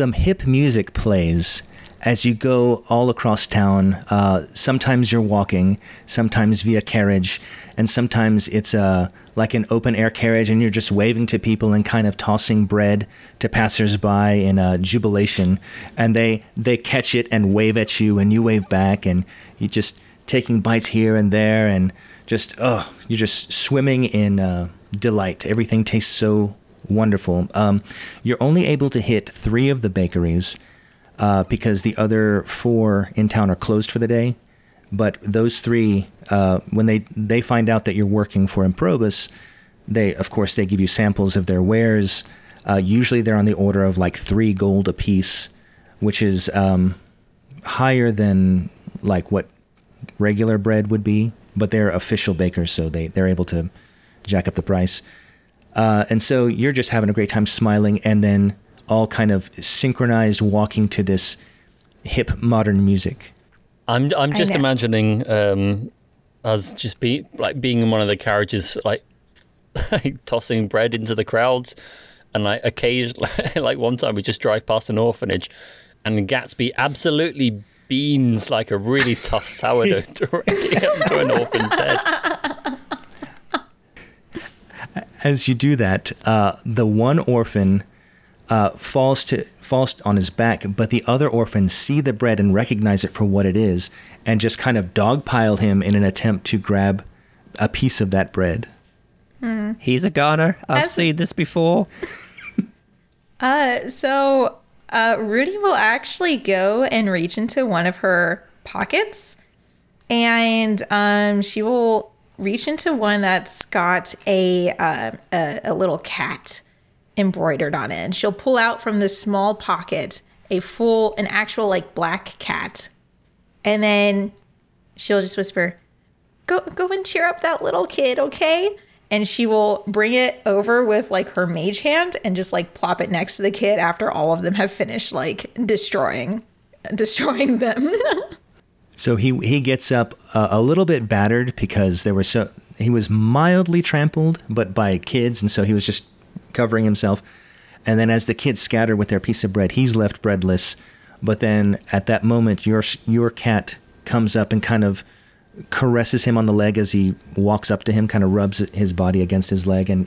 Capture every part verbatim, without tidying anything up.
some hip music plays as you go all across town. Uh, sometimes you're walking, sometimes via carriage, and sometimes it's uh, like an open-air carriage, and you're just waving to people and kind of tossing bread to passersby in uh, jubilation. And they, they catch it and wave at you, and you wave back, and you just taking bites here and there, and just, oh, you're just swimming in uh, delight. Everything tastes so wonderful. Um, you're only able to hit three of the bakeries, Uh, because the other four in town are closed for the day. But those three, uh, when they, they find out that you're working for Improbus, they, of course, they give you samples of their wares. Uh, usually they're on the order of like three gold a piece, which is um, higher than like what regular bread would be. But they're official bakers, so they, they're able to jack up the price. Uh, and so you're just having a great time smiling, and then all kind of synchronized walking to this hip modern music. I'm I'm just imagining um, us just be like being in one of the carriages, like, like tossing bread into the crowds, and like occasionally, like one time we just drive past an orphanage, and Gatsby absolutely beans like a really tough sourdough directly up to an orphan's head. As you do that, uh, the one orphan. Uh, falls to falls on his back, but the other orphans see the bread and recognize it for what it is, and just kind of dogpile him in an attempt to grab a piece of that bread. Mm. He's a goner. I've As, seen this before. uh, so uh, Rudy will actually go and reach into one of her pockets, and um, she will reach into one that's got a uh, a, a little cat embroidered on it, and she'll pull out from this small pocket a full an actual like black cat, and then she'll just whisper, go go and cheer up that little kid, okay? And she will bring it over with like her mage hand and just like plop it next to the kid after all of them have finished like destroying destroying them. So he he gets up a, a little bit battered because there were so he was mildly trampled but by kids, and so he was just covering himself. And then as the kids scatter with their piece of bread, he's left breadless. But then at that moment, your your cat comes up and kind of caresses him on the leg as he walks up to him, kind of rubs his body against his leg, and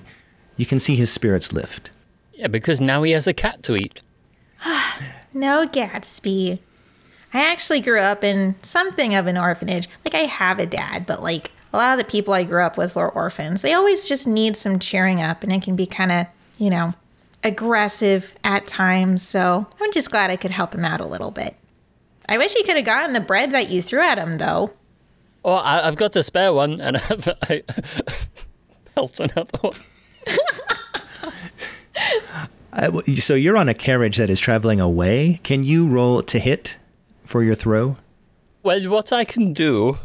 you can see his spirits lift. Yeah, because now he has a cat to eat. No, Gatsby. I actually grew up in something of an orphanage. Like, I have a dad, but like a lot of the people I grew up with were orphans. They always just need some cheering up, and it can be kind of, you know, aggressive at times. So I'm just glad I could help him out a little bit. I wish he could have gotten the bread that you threw at him, though. Oh, I, I've got the spare one, and I've I, built another one. I, so you're on a carriage that is traveling away. Can you roll to hit for your throw? Well, what I can do...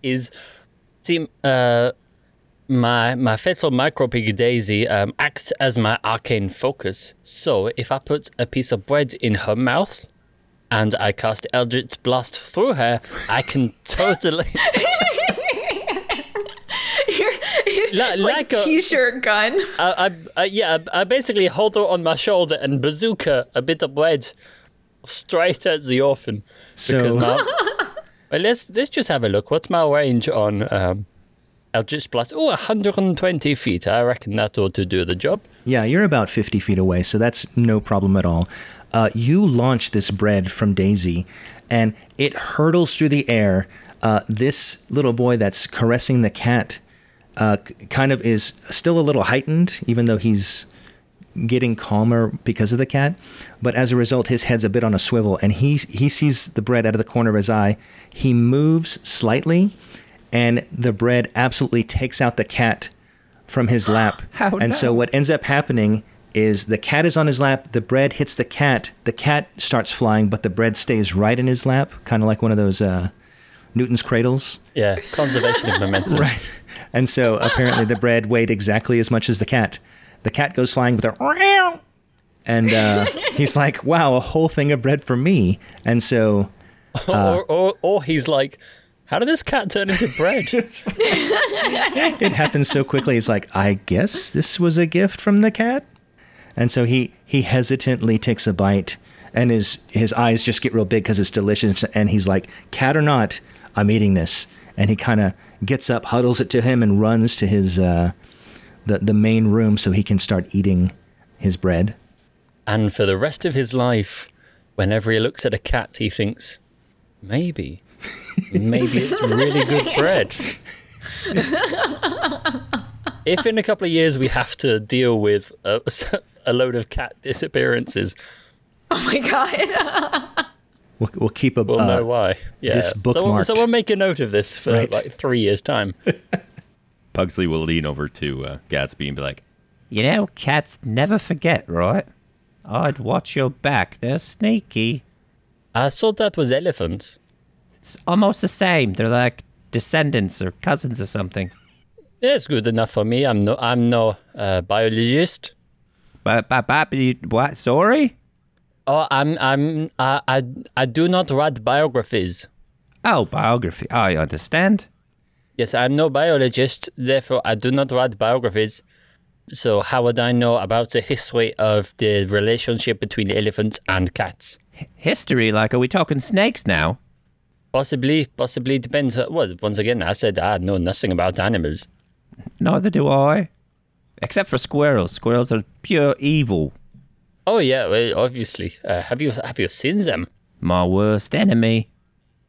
is, see, uh, my my faithful micropig Daisy um, acts as my arcane focus. So if I put a piece of bread in her mouth and I cast Eldritch Blast through her, I can totally... You're, it's like, like a t-shirt gun. I, I, I, yeah, I, I basically hold her on my shoulder and bazooka a bit of bread straight at the orphan. So... Because my, Well, let's let's just have a look. What's my range on um, Eldritch Blast? Oh, one hundred twenty feet. I reckon that ought to do the job. Yeah, you're about fifty feet away, so that's no problem at all. Uh, you launch this bread from Daisy, and it hurtles through the air. Uh, this little boy that's caressing the cat uh, kind of is still a little heightened, even though he's getting calmer because of the cat, but as a result his head's a bit on a swivel, and he he sees the bread out of the corner of his eye. He moves slightly, and the bread absolutely takes out the cat from his lap. How and no. So what ends up happening is the cat is on his lap, the bread hits the cat, the cat starts flying, but the bread stays right in his lap, kind of like one of those uh, Newton's cradles. Yeah, conservation of momentum. Right. And so apparently the bread weighed exactly as much as the cat. The cat goes flying with a... And uh, he's like, wow, a whole thing of bread for me. And so... Uh, or, or, or he's like, how did this cat turn into bread? It happens so quickly. He's like, I guess this was a gift from the cat. And so he, he hesitantly takes a bite, and his, his eyes just get real big because it's delicious. And he's like, cat or not, I'm eating this. And he kind of gets up, huddles it to him, and runs to his uh, the, the main room so he can start eating his bread. And for the rest of his life, whenever he looks at a cat, he thinks, maybe, maybe it's really good bread. If in a couple of years we have to deal with a, a load of cat disappearances. Oh, my God. We'll, we'll keep a We'll uh, know why. Yeah. This bookmarked. So, so we'll make a note of this for right. like three years' time. Pugsley will lean over to uh, Gatsby and be like, you know, cats never forget, right? I'd watch your back. They're sneaky. I thought that was elephants. It's almost the same. They're like descendants or cousins or something. It's good enough for me. I'm no, I'm no uh, biologist. But, but, but, what? Sorry? Oh, I'm, I'm, I, I, I do not write biographies. Oh, biography. I understand. Yes, I'm no biologist. Therefore, I do not write biographies. So how would I know about the history of the relationship between elephants and cats? H- history? Like, are we talking snakes now? Possibly, possibly. Depends. Well, once again, I said I know nothing about animals. Neither do I. Except for squirrels. Squirrels are pure evil. Oh, yeah, well, obviously. Uh, have you have you seen them? My worst enemy.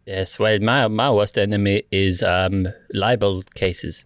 Yes, well, my, my worst enemy is um libel cases.